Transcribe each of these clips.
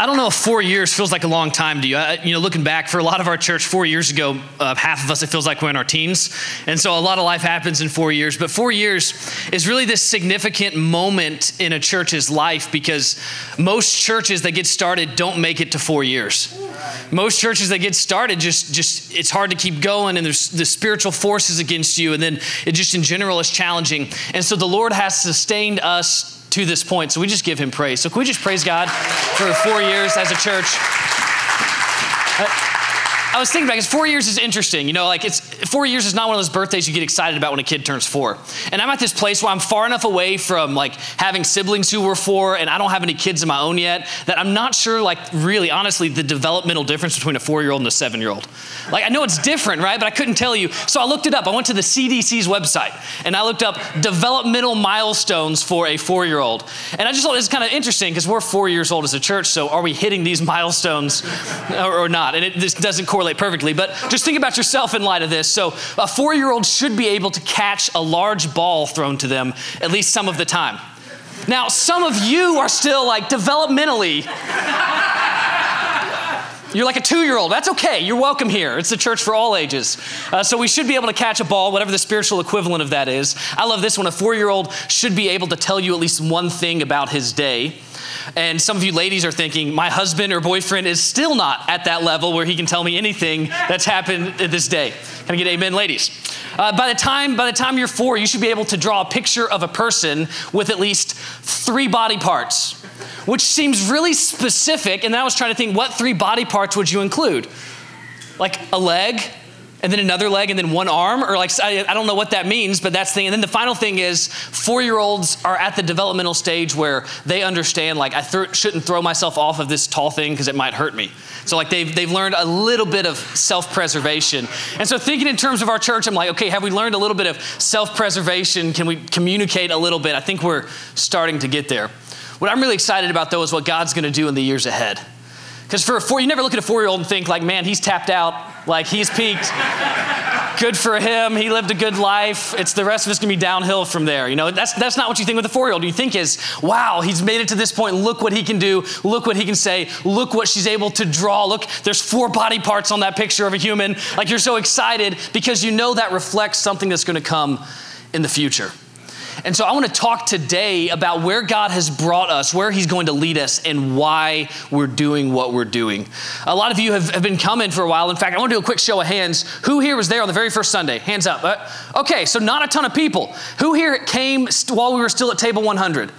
I don't know if 4 years feels like a long time to you. Looking back, for a lot of our church, 4 years ago, half of us, it feels like we're in our teens. And so a lot of life happens in 4 years. But 4 years is really this significant moment in a church's life because most churches that get started don't make it to 4 years. Most churches that get started, just it's hard to keep going, and there's the spiritual forces against you, and then it just in general is challenging. And so the Lord has sustained us to this point. So we just give him praise. So can we just praise God for 4 years as a church? I was thinking back, because 4 years is interesting. 4 years is not one of those birthdays you get excited about when a kid turns 4. And I'm at this place where I'm far enough away from having siblings who were 4, and I don't have any kids of my own yet, that I'm not sure really honestly the developmental difference between a 4-year-old and a 7-year-old. I know it's different, right? But I couldn't tell you. So I looked it up. I went to the CDC's website and I looked up developmental milestones for a 4-year-old. And I just thought it was kind of interesting because we're 4 years old as a church. So are we hitting these milestones or not? And this doesn't correlate perfectly, but just think about yourself in light of this. So a 4-year-old should be able to catch a large ball thrown to them at least some of the time. Now, some of you are still developmentally, you're like a 2-year-old. That's okay. You're welcome here. It's a church for all ages. So we should be able to catch a ball, whatever the spiritual equivalent of that is. I love this one. A 4-year-old should be able to tell you at least one thing about his day. And some of you ladies are thinking, my husband or boyfriend is still not at that level where he can tell me anything that's happened this day. Can I get amen, ladies? By the time you're 4, you should be able to draw a picture of a person with at least 3 body parts, which seems really specific. And then I was trying to think, what 3 body parts would you include? A leg, and then another leg, and then one arm, or I don't know what that means, but that's the thing. And then the final thing is 4-year-olds are at the developmental stage where they understand, I shouldn't throw myself off of this tall thing because it might hurt me. So they've learned a little bit of self-preservation. And so thinking in terms of our church, I'm okay, have we learned a little bit of self-preservation? Can we communicate a little bit? I think we're starting to get there. What I'm really excited about though is what God's gonna do in the years ahead. Because you never look at a 4-year-old and think man, he's tapped out, he's peaked. Good for him, he lived a good life. It's the rest of us gonna be downhill from there. That's not what you think with a 4-year-old. You think is, wow, he's made it to this point. Look what he can do. Look what he can say. Look what she's able to draw. Look, there's 4 body parts on that picture of a human. You're so excited because that reflects something that's gonna come in the future. And so I want to talk today about where God has brought us, where he's going to lead us, and why we're doing what we're doing. A lot of you have been coming for a while. In fact, I want to do a quick show of hands. Who here was there on the very first Sunday? Hands up. Okay, so not a ton of people. Who here came while we were still at Table 100?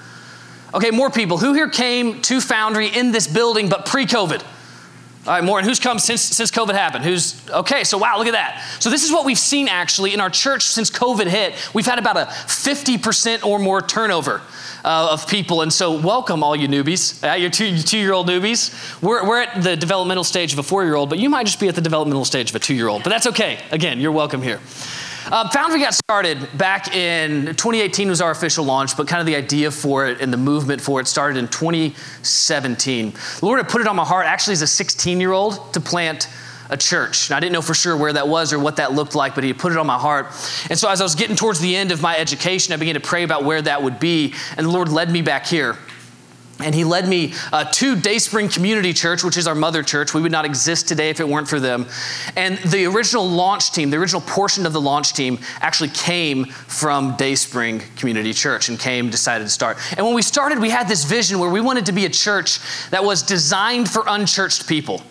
Okay, more people. Who here came to Foundry in this building but pre-COVID? All right, Morgan, who's come since COVID happened? Okay, so wow, look at that. So this is what we've seen actually in our church since COVID hit. We've had about a 50% or more turnover of people. And so welcome all you newbies, your 2-year-old newbies. We're at the developmental stage of a 4-year-old, but you might just be at the developmental stage of a 2-year-old, but that's okay. Again, you're welcome here. Foundry got started back in 2018 was our official launch, but kind of the idea for it and the movement for it started in 2017. The Lord had put it on my heart actually as a 16-year-old to plant a church. And I didn't know for sure where that was or what that looked like, but he put it on my heart. And so as I was getting towards the end of my education, I began to pray about where that would be. And the Lord led me back here. And he led me to Dayspring Community Church, which is our mother church. We would not exist today if it weren't for them. And the original launch team, the original portion of the launch team actually came from Dayspring Community Church and decided to start. And when we started, we had this vision where we wanted to be a church that was designed for unchurched people.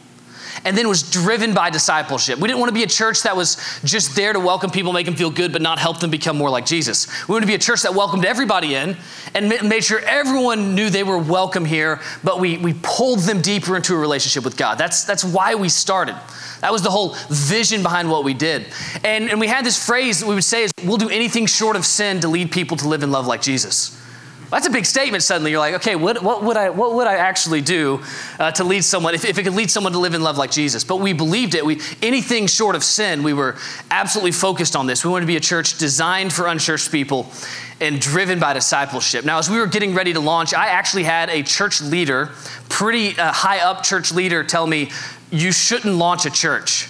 And then was driven by discipleship. We didn't want to be a church that was just there to welcome people, make them feel good, but not help them become more like Jesus. We wanted to be a church that welcomed everybody in and made sure everyone knew they were welcome here, but we pulled them deeper into a relationship with God. That's why we started. That was the whole vision behind what we did. And we had this phrase that we would say is, we'll do anything short of sin to lead people to live and love like Jesus. That's a big statement. Suddenly you're okay, what would I actually do to lead someone, if it could lead someone to live in love like Jesus? But we believed it. Anything short of sin, we were absolutely focused on this. We wanted to be a church designed for unchurched people and driven by discipleship. Now, as we were getting ready to launch, I actually had a church leader, pretty high up church leader, tell me, you shouldn't launch a church.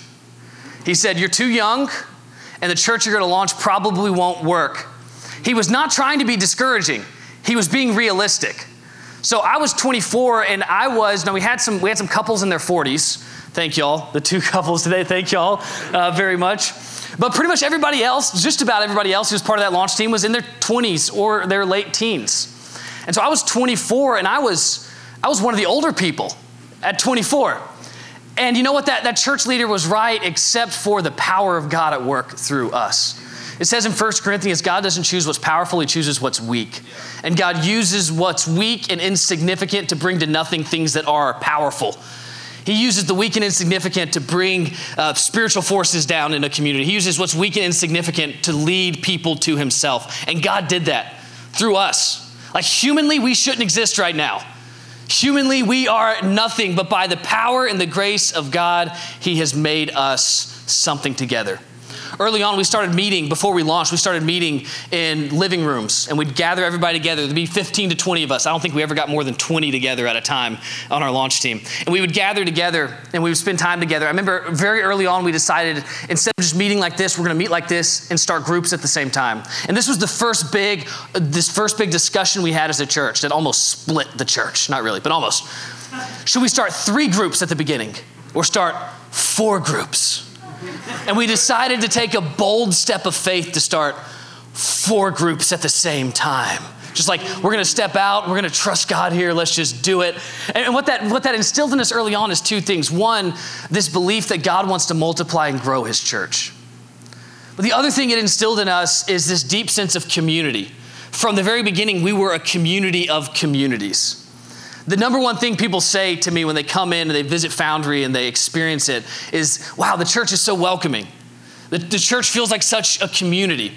He said, you're too young and the church you're going to launch probably won't work. He was not trying to be discouraging. He was being realistic. So I was 24 and we had some couples in their 40s. Thank y'all, the two couples today, thank y'all very much. But pretty much everybody else, just about everybody else who was part of that launch team was in their 20s or their late teens. And so I was 24 and I was one of the older people at 24. And you know what, that church leader was right, except for the power of God at work through us. It says in 1 Corinthians, God doesn't choose what's powerful, he chooses what's weak. And God uses what's weak and insignificant to bring to nothing things that are powerful. He uses the weak and insignificant to bring spiritual forces down in a community. He uses what's weak and insignificant to lead people to himself. And God did that through us. Like humanly, we shouldn't exist right now. Humanly, we are nothing, but by the power and the grace of God, he has made us something together. Early on, we started meeting, before we launched, we started meeting in living rooms, and we'd gather everybody together. There'd be 15 to 20 of us. I don't think we ever got more than 20 together at a time on our launch team. And we would gather together, and we would spend time together. I remember very early on, we decided, instead of just meeting like this, we're going to meet like this and start groups at the same time. And this was the first big discussion we had as a church that almost split the church. Not really, but almost. Should we start 3 groups at the beginning or start 4 groups? And we decided to take a bold step of faith to start 4 groups at the same time. Just like, we're going to step out, we're going to trust God here, let's just do it. And what that instilled in us early on is 2 things. One, this belief that God wants to multiply and grow his church. But the other thing it instilled in us is this deep sense of community. From the very beginning, we were a community of communities. The number one thing people say to me when they come in and they visit Foundry and they experience it is, wow, the church is so welcoming. The church feels like such a community.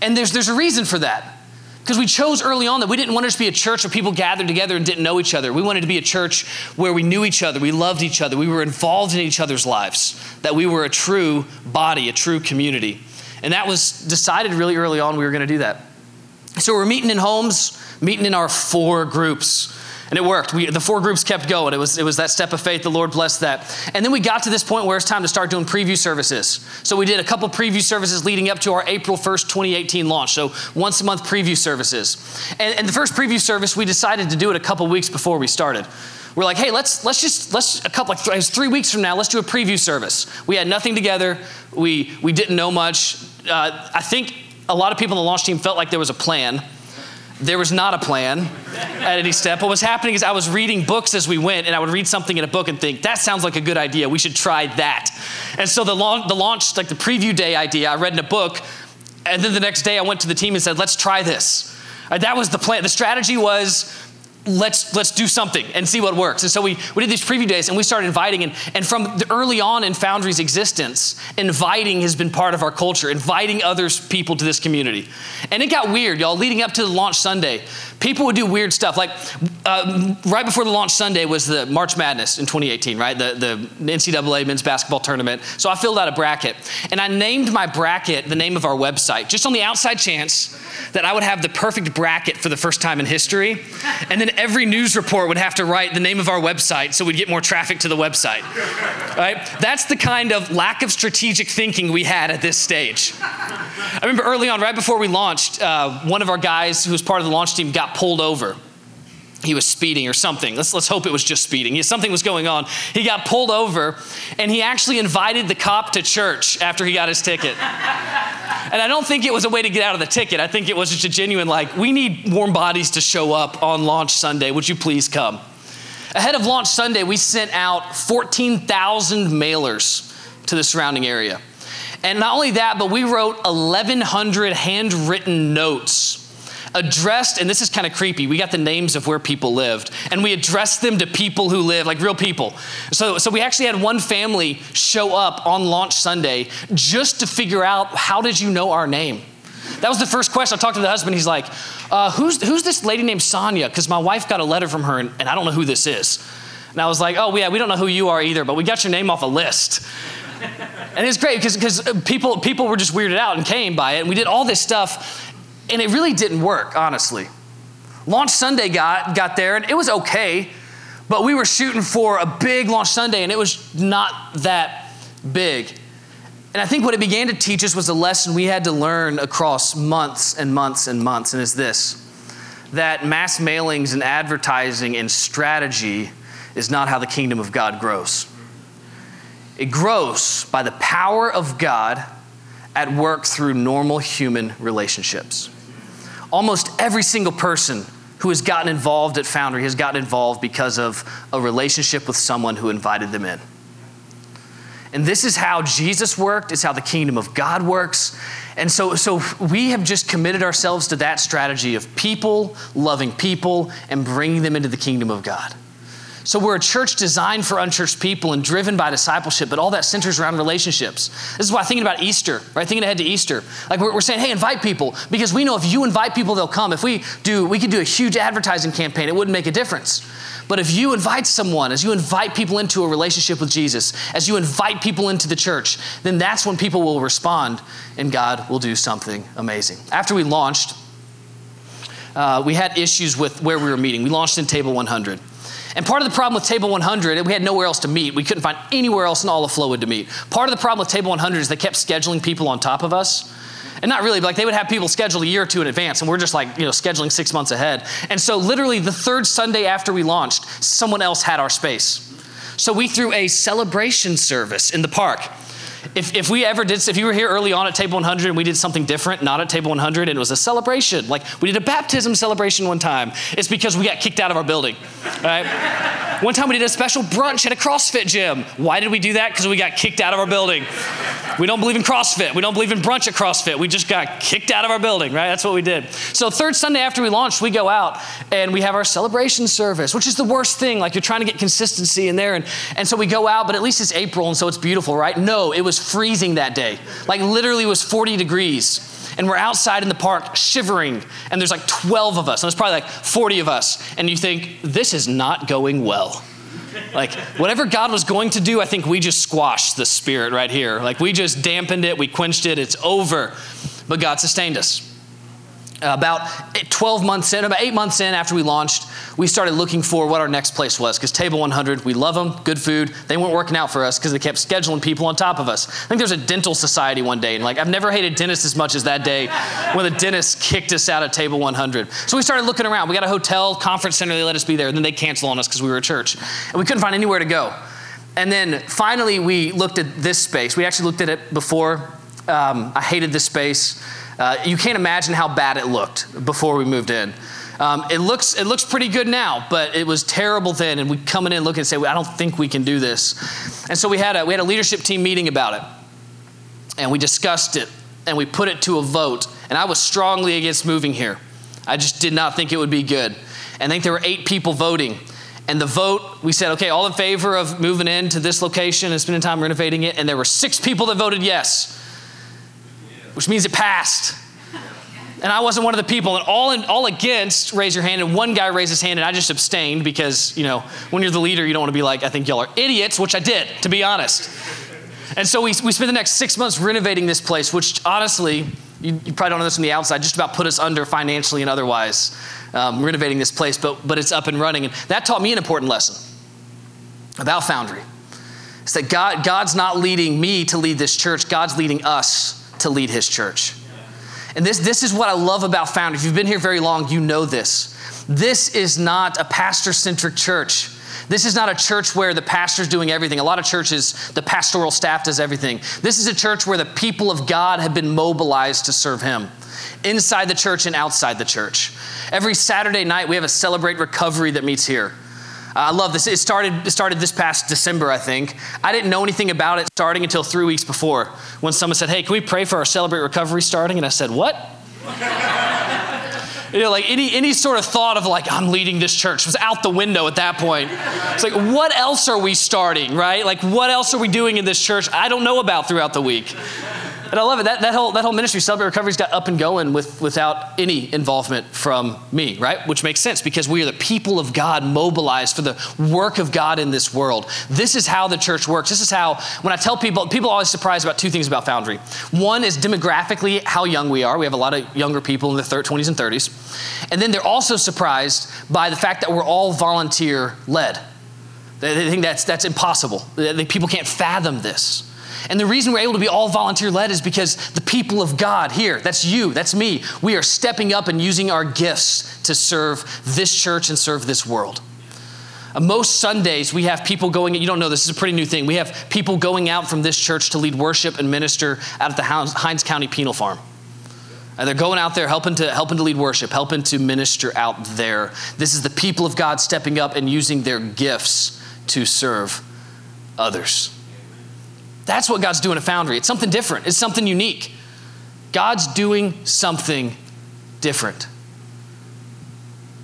And there's a reason for that. Because we chose early on that we didn't want to just be a church where people gathered together and didn't know each other. We wanted to be a church where we knew each other, we loved each other, we were involved in each other's lives, that we were a true body, a true community. And that was decided really early on we were going to do that. So we're meeting in homes, meeting in our 4 groups. And it worked. The 4 groups kept going. It was that step of faith. The Lord blessed that. And then we got to this point where it's time to start doing preview services. So we did a couple preview services leading up to our April 1st, 2018 launch. So once a month preview services. And the first preview service, we decided to do it a couple weeks before we started. We're like, hey, it was 3 weeks from now, let's do a preview service. We had nothing together. We didn't know much. I think a lot of people on the launch team felt like there was a plan. There was not a plan at any step. What was happening is I was reading books as we went, and I would read something in a book and think, that sounds like a good idea. We should try that. And so the launch, like the preview day idea, I read in a book, and then the next day I went to the team and said, let's try this. That was the plan. The strategy was, let's do something and see what works. And so we did these preview days, and we started inviting. And from the early on in Foundry's existence, inviting has been part of our culture, inviting other people to this community. And it got weird, y'all. Leading up to the launch Sunday, people would do weird stuff. Like right before the launch Sunday was the March Madness in 2018, right? The NCAA men's basketball tournament. So I filled out a bracket, and I named my bracket the name of our website, just on the outside chance that I would have the perfect bracket for the first time in history. And then every news report would have to write the name of our website so we'd get more traffic to the website, right? That's the kind of lack of strategic thinking we had at this stage. I remember early on, right before we launched, one of our guys who was part of the launch team got pulled over. He was speeding or something. Let's hope it was just speeding. Something was going on. He got pulled over, and he actually invited the cop to church after he got his ticket. And I don't think it was a way to get out of the ticket. I think it was just a genuine, like, we need warm bodies to show up on launch Sunday. Would you please come? Ahead of launch Sunday, we sent out 14,000 mailers to the surrounding area. And not only that, but we wrote 1,100 handwritten notes addressed, and this is kind of creepy, we got the names of where people lived, and we addressed them to people who lived, like real people. So we actually had one family show up on launch Sunday just to figure out, how did you know our name? That was the first question. I talked to the husband, he's like, who's this lady named Sonia? Because my wife got a letter from her, and I don't know who this is. And I was like, oh yeah, we don't know who you are either, but we got your name off a list. And it's great, because people were just weirded out and came by it, and we did all this stuff. And it really didn't work, honestly. Launch Sunday got there, and it was okay, but we were shooting for a big launch Sunday, and it was not that big. And I think what it began to teach us was a lesson we had to learn across months and months and months, and it's this. that mass mailings and advertising and strategy is not how the kingdom of God grows. It grows by the power of God at work through normal human relationships. Almost every single person who has gotten involved at Foundry has gotten involved because of a relationship with someone who invited them in. And this is how Jesus worked, it's how the kingdom of God works. And so we have just committed ourselves to that strategy of people, loving people, and bringing them into the kingdom of God. So we're a church designed for unchurched people and driven by discipleship, but all that centers around relationships. This is why thinking about Easter, right? Thinking ahead to Easter. Like we're saying, hey, invite people, because we know if you invite people, they'll come. If we could do a huge advertising campaign, it wouldn't make a difference. But if you invite someone, as you invite people into a relationship with Jesus, as you invite people into the church, then that's when people will respond and God will do something amazing. After we launched, we had issues with where we were meeting. We launched in Table 100. And part of the problem with Table 100, we had nowhere else to meet. We couldn't find anywhere else in all of Flowood to meet. Part of the problem with Table 100 is they kept scheduling people on top of us. And not really, but like they would have people scheduled a year or two in advance, and we're just like, scheduling 6 months ahead. And so literally the third Sunday after we launched, someone else had our space. So we threw a celebration service in the park. If you were here early on at Table 100 and we did something different, not at Table 100, and it was a celebration. Like we did a baptism celebration one time. It's because we got kicked out of our building, right? One time we did a special brunch at a CrossFit gym. Why did we do that? Because we got kicked out of our building. We don't believe in CrossFit. We don't believe in brunch at CrossFit. We just got kicked out of our building, right? That's what we did. So third Sunday after we launched, we go out and we have our celebration service, which is the worst thing. Like you're trying to get consistency in there. And so we go out, but at least it's April and so it's beautiful, right? No, it was freezing that day. Like literally it was 40 degrees. And we're outside in the park shivering, and there's like 12 of us, and there's probably like 40 of us, and you think, this is not going well. Like, whatever God was going to do, I think we just squashed the spirit right here. Like, we just dampened it, we quenched it, it's over. But God sustained us. About 8 months in after we launched, we started looking for what our next place was, because Table 100, we love them, good food. They weren't working out for us because they kept scheduling people on top of us. I think there's a dental society one day, and like I've never hated dentists as much as that day when the dentist kicked us out of Table 100. So we started looking around. We got a hotel, conference center, they let us be there, and then they canceled on us because we were a church. And we couldn't find anywhere to go. And then finally we looked at this space. We actually looked at it before. I hated this space. You can't imagine how bad it looked before we moved in. It looks pretty good now, but it was terrible then. And we coming in looking and say, I don't think we can do this. And so we had a leadership team meeting about it, and we discussed it, and we put it to a vote. And I was strongly against moving here. I just did not think it would be good. And I think there were 8 people voting. And the vote, we said, okay, all in favor of moving into this location and spending time renovating it. And there were 6 people that voted yes, which means it passed. And I wasn't one of the people. And all against, raise your hand. And one guy raised his hand, and I just abstained because, when you're the leader, you don't want to be like, I think y'all are idiots, which I did, to be honest. And so we spent the next 6 months renovating this place, which honestly, you probably don't know this from the outside, just about put us under financially and otherwise, renovating this place, but it's up and running. And that taught me an important lesson about Foundry. It's that God's not leading me to lead this church. God's leading us to lead his church. And this is what I love about Foundry. If you've been here very long, you know this. This is not a pastor-centric church. This is not a church where the pastor's doing everything. A lot of churches, the pastoral staff does everything. This is a church where the people of God have been mobilized to serve him, inside the church and outside the church. Every Saturday night, we have a Celebrate Recovery that meets here. I love this. It started this past December, I think. I didn't know anything about it starting until 3 weeks before when someone said, hey, can we pray for our Celebrate Recovery starting? And I said, what? Like any sort of thought of like, I'm leading this church was out the window at that point. It's like, what else are we starting, right? Like, what else are we doing in this church I don't know about throughout the week? And I love it. That whole ministry, Celebrate Recovery, got up and going without any involvement from me, right? Which makes sense because we are the people of God mobilized for the work of God in this world. This is how the church works. This is how, when I tell people are always surprised about 2 things about Foundry. One is demographically how young we are. We have a lot of younger people in their 20s and 30s. And then they're also surprised by the fact that we're all volunteer-led. They think that's impossible. People can't fathom this. And the reason we're able to be all volunteer led is because the people of God here, that's you, that's me, we are stepping up and using our gifts to serve this church and serve this world. Most Sundays we have people going, you don't know, this is a pretty new thing. We have people going out from this church to lead worship and minister out at the Hinds County Penal Farm. And they're going out there helping to lead worship, helping to minister out there. This is the people of God stepping up and using their gifts to serve others. That's what God's doing at Foundry. It's something different. It's something unique. God's doing something different.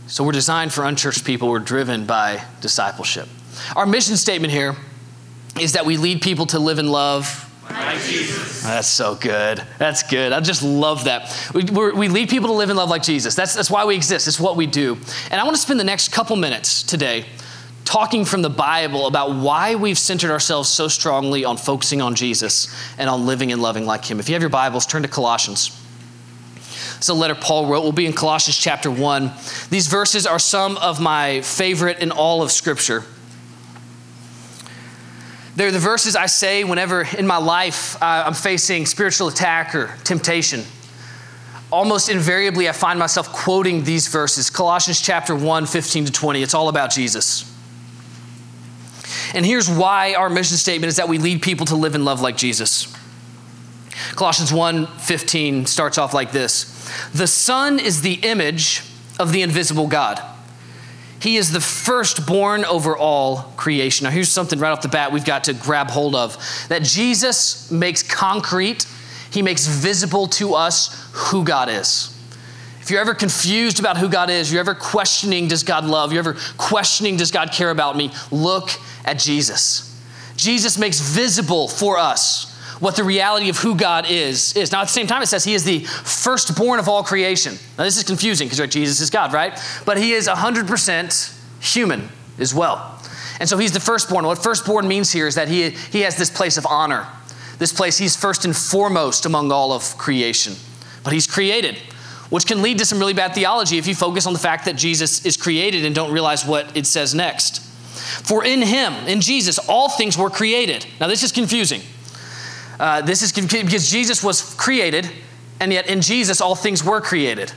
So we're designed for unchurched people. We're driven by discipleship. Our mission statement here is that we lead people to live in love. Like Jesus. That's so good. That's good. I just love that. We lead people to live in love like Jesus. That's why we exist. It's what we do. And I want to spend the next couple minutes today talking from the Bible about why we've centered ourselves so strongly on focusing on Jesus and on living and loving like him. If you have your Bibles, turn to Colossians. It's a letter Paul wrote. We'll be in Colossians chapter 1. These verses are some of my favorite in all of Scripture. They're the verses I say whenever in my life I'm facing spiritual attack or temptation. Almost invariably, I find myself quoting these verses. Colossians chapter 1, 15 to 20. It's all about Jesus. And here's why our mission statement is that we lead people to live and love like Jesus. Colossians 1:15 starts off like this. The Son is the image of the invisible God. He is the firstborn over all creation. Now here's something right off the bat we've got to grab hold of, that Jesus makes concrete, he makes visible to us who God is. If you're ever confused about who God is, you're ever questioning, does God love? You're ever questioning, does God care about me? Look at Jesus. Jesus makes visible for us what the reality of who God is. Now, at the same time, it says he is the firstborn of all creation. Now, this is confusing because Jesus is God, right? But he is 100% human as well. And so he's the firstborn. What firstborn means here is that he has this place of honor, this place he's first and foremost among all of creation. But he's created, which can lead to some really bad theology if you focus on the fact that Jesus is created and don't realize what it says next. For in him, in Jesus, all things were created. Now, this is confusing. This is because Jesus was created, and yet in Jesus all things were created.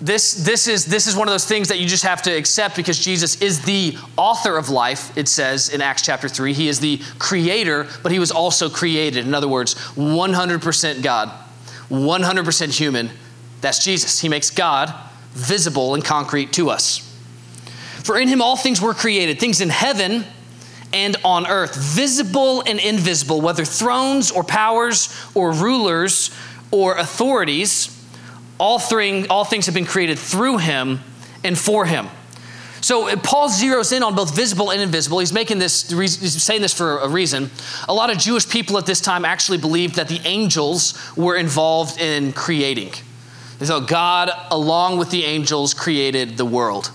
This is one of those things that you just have to accept because Jesus is the author of life, it says in Acts chapter 3. He is the creator, but he was also created. In other words, 100% God, 100% human. That's Jesus. He makes God visible and concrete to us. For in him all things were created, things in heaven and on earth, visible and invisible, whether thrones or powers or rulers or authorities, all things have been created through him and for him. So Paul zeroes in on both visible and invisible. He's saying this for a reason. A lot of Jewish people at this time actually believed that the angels were involved in creating. So God, along with the angels, created the world.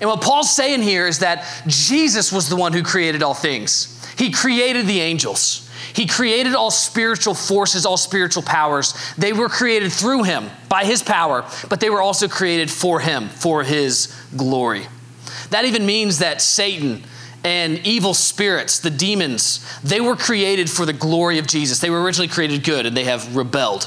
And what Paul's saying here is that Jesus was the one who created all things. He created the angels. He created all spiritual forces, all spiritual powers. They were created through him, by his power, but they were also created for him, for his glory. That even means that Satan and evil spirits, the demons, they were created for the glory of Jesus. They were originally created good, and they have rebelled.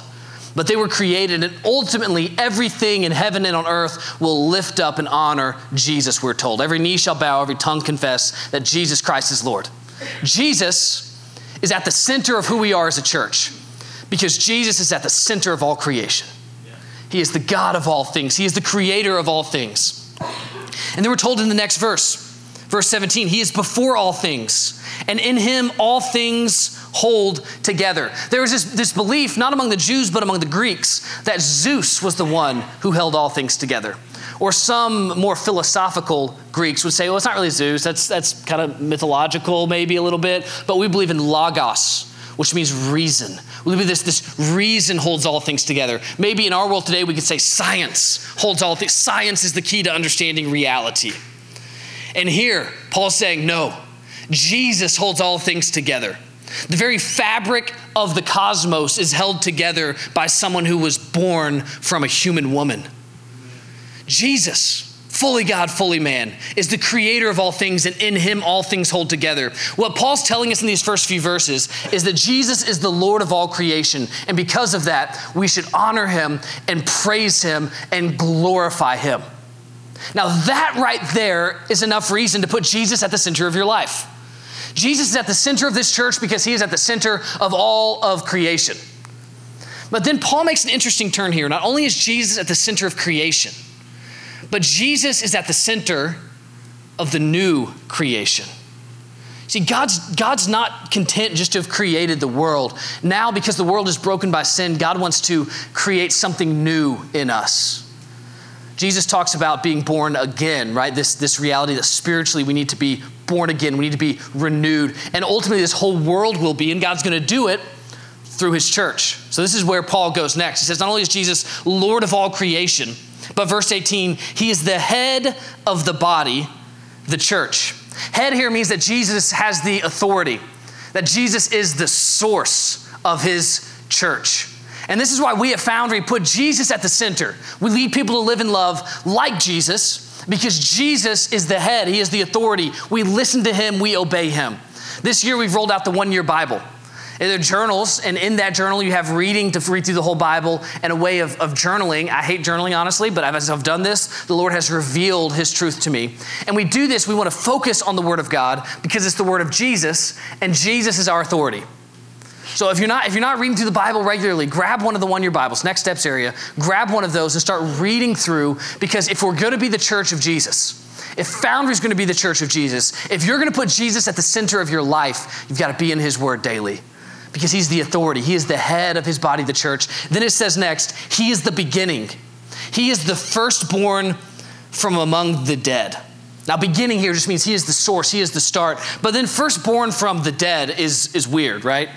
But they were created, and ultimately everything in heaven and on earth will lift up and honor Jesus, we're told. Every knee shall bow, every tongue confess that Jesus Christ is Lord. Jesus is at the center of who we are as a church because Jesus is at the center of all creation. He is the God of all things. He is the creator of all things. And then we're told in the next verse, verse 17, he is before all things, and in him all things hold together. There was this belief, not among the Jews, but among the Greeks, that Zeus was the one who held all things together. Or some more philosophical Greeks would say, well, it's not really Zeus. That's kind of mythological, maybe a little bit. But we believe in logos, which means reason. We believe this reason holds all things together. Maybe in our world today, we could say science holds all things. Science is the key to understanding reality. And here, Paul's saying, no, Jesus holds all things together. The very fabric of the cosmos is held together by someone who was born from a human woman. Jesus, fully God, fully man, is the creator of all things, and in him all things hold together. What Paul's telling us in these first few verses is that Jesus is the Lord of all creation, and because of that, we should honor him and praise him and glorify him. Now that right there is enough reason to put Jesus at the center of your life. Jesus is at the center of this church because he is at the center of all of creation. But then Paul makes an interesting turn here. Not only is Jesus at the center of creation, but Jesus is at the center of the new creation. See, God's not content just to have created the world. Now, because the world is broken by sin, God wants to create something new in us. Jesus talks about being born again, right? This reality that spiritually we need to be born again. We need to be renewed. And ultimately this whole world will be, and God's going to do it through his church. So this is where Paul goes next. He says, not only is Jesus Lord of all creation, but verse 18, he is the head of the body, the church. Head here means that Jesus has the authority, that Jesus is the source of his church. And this is why we at Foundry put Jesus at the center. We lead people to live in love like Jesus because Jesus is the head. He is the authority. We listen to him. We obey him. This year, we've rolled out the one-year Bible. And they're journals, and in that journal, you have reading to read through the whole Bible and a way of journaling. I hate journaling, honestly, but as I've done this, the Lord has revealed his truth to me. And we do this. We want to focus on the word of God because it's the word of Jesus, and Jesus is our authority. So if you're not reading through the Bible regularly, grab one of the one-year Bibles, Next Steps area, grab one of those and start reading through, because if we're going to be the church of Jesus, if Foundry's going to be the church of Jesus, if you're going to put Jesus at the center of your life, you've got to be in his word daily because he's the authority. He is the head of his body, the church. Then it says next, he is the beginning. He is the firstborn from among the dead. Now, beginning here just means he is the source. He is the start. But then firstborn from the dead is weird, right?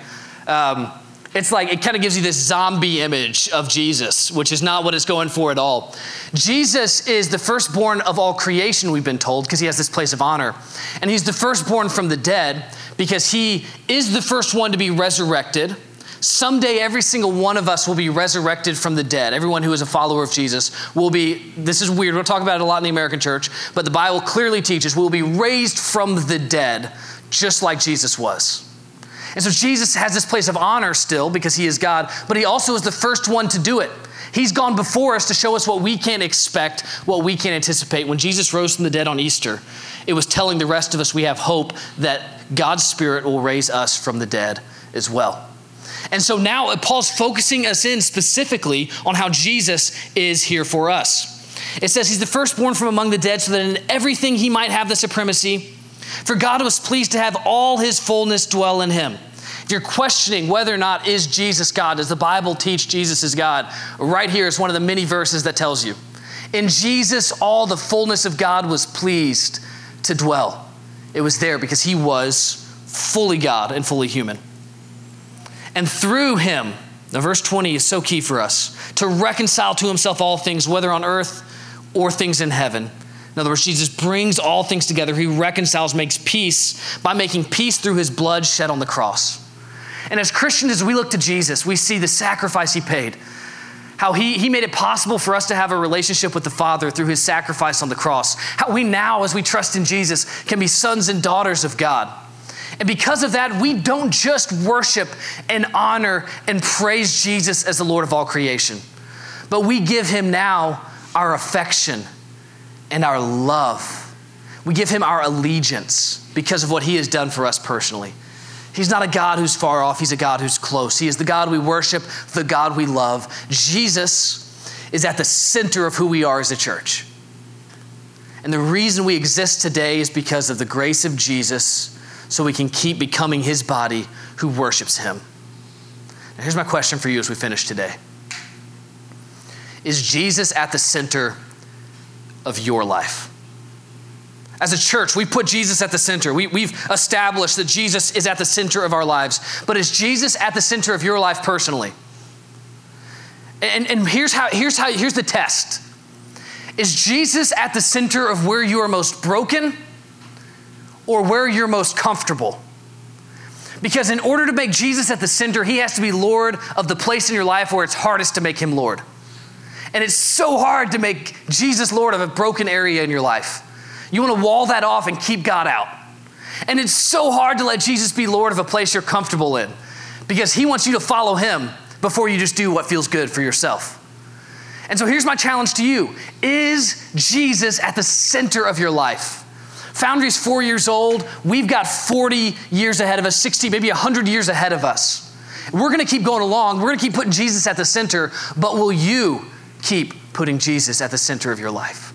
It's like it kind of gives you this zombie image of Jesus, which is not what it's going for at all. Jesus is the firstborn of all creation, we've been told, because he has this place of honor. And he's the firstborn from the dead because he is the first one to be resurrected. Someday, every single one of us will be resurrected from the dead. Everyone who is a follower of Jesus will be, this is weird, we'll talk about it a lot in the American church, but the Bible clearly teaches we'll be raised from the dead just like Jesus was. And so Jesus has this place of honor still because he is God, but he also is the first one to do it. He's gone before us to show us what we can't expect, what we can't anticipate. When Jesus rose from the dead on Easter, it was telling the rest of us we have hope that God's Spirit will raise us from the dead as well. And so now Paul's focusing us in specifically on how Jesus is here for us. It says he's the firstborn from among the dead so that in everything he might have the supremacy. For God was pleased to have all his fullness dwell in him. If you're questioning whether or not is Jesus God, does the Bible teach Jesus is God? Right here is one of the many verses that tells you. In Jesus, all the fullness of God was pleased to dwell. It was there because he was fully God and fully human. And through him, now verse 20 is so key for us, to reconcile to himself all things, whether on earth or things in heaven. In other words, Jesus brings all things together. He reconciles, makes peace by making peace through his blood shed on the cross. And as Christians, as we look to Jesus, we see the sacrifice he paid, how he made it possible for us to have a relationship with the Father through his sacrifice on the cross, how we now, as we trust in Jesus, can be sons and daughters of God. And because of that, we don't just worship and honor and praise Jesus as the Lord of all creation, but we give him now our affection and our love. We give him our allegiance because of what he has done for us personally. He's not a God who's far off. He's a God who's close. He is the God we worship, the God we love. Jesus is at the center of who we are as a church. And the reason we exist today is because of the grace of Jesus, so we can keep becoming his body who worships him. Now, here's my question for you as we finish today. Is Jesus at the center of your life? As a church, we put Jesus at the center. We've established that Jesus is at the center of our lives. But is Jesus at the center of your life personally? And here's the test. Is Jesus at the center of where you are most broken or where you're most comfortable? Because in order to make Jesus at the center, he has to be Lord of the place in your life where it's hardest to make him Lord. And it's so hard to make Jesus Lord of a broken area in your life. You want to wall that off and keep God out. And it's so hard to let Jesus be Lord of a place you're comfortable in, because he wants you to follow him before you just do what feels good for yourself. And so here's my challenge to you. Is Jesus at the center of your life? Foundry's 4 years old. We've got 40 years ahead of us, 60, maybe 100 years ahead of us. We're going to keep going along. We're going to keep putting Jesus at the center, but will you keep putting Jesus at the center of your life?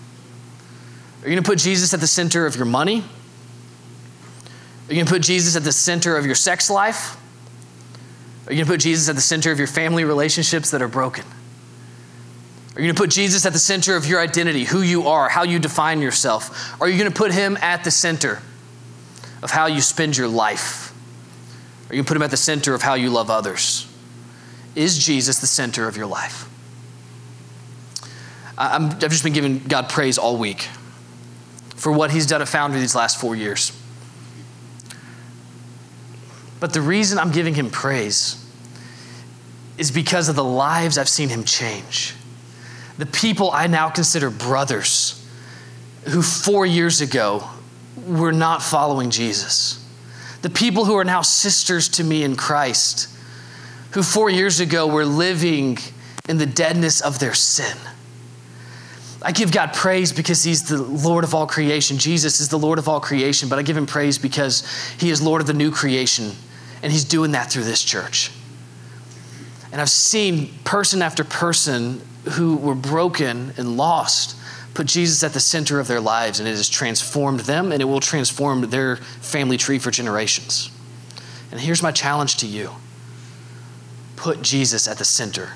Are you going to put Jesus at the center of your money? Are you going to put Jesus at the center of your sex life? Are you going to put Jesus at the center of your family relationships that are broken? Are you going to put Jesus at the center of your identity, who you are, how you define yourself? Are you going to put him at the center of how you spend your life? Or you can put him at the center of how you love others. Is Jesus the center of your life? I've just been giving God praise all week for what he's done at Foundry these last 4 years. But the reason I'm giving him praise is because of the lives I've seen him change. The people I now consider brothers who 4 years ago were not following Jesus. The people who are now sisters to me in Christ, who 4 years ago were living in the deadness of their sin. I give God praise because he's the Lord of all creation. Jesus is the Lord of all creation, but I give him praise because he is Lord of the new creation, and he's doing that through this church. And I've seen person after person who were broken and lost put Jesus at the center of their lives, and it has transformed them, and it will transform their family tree for generations. And here's my challenge to you. Put Jesus at the center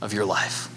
of your life.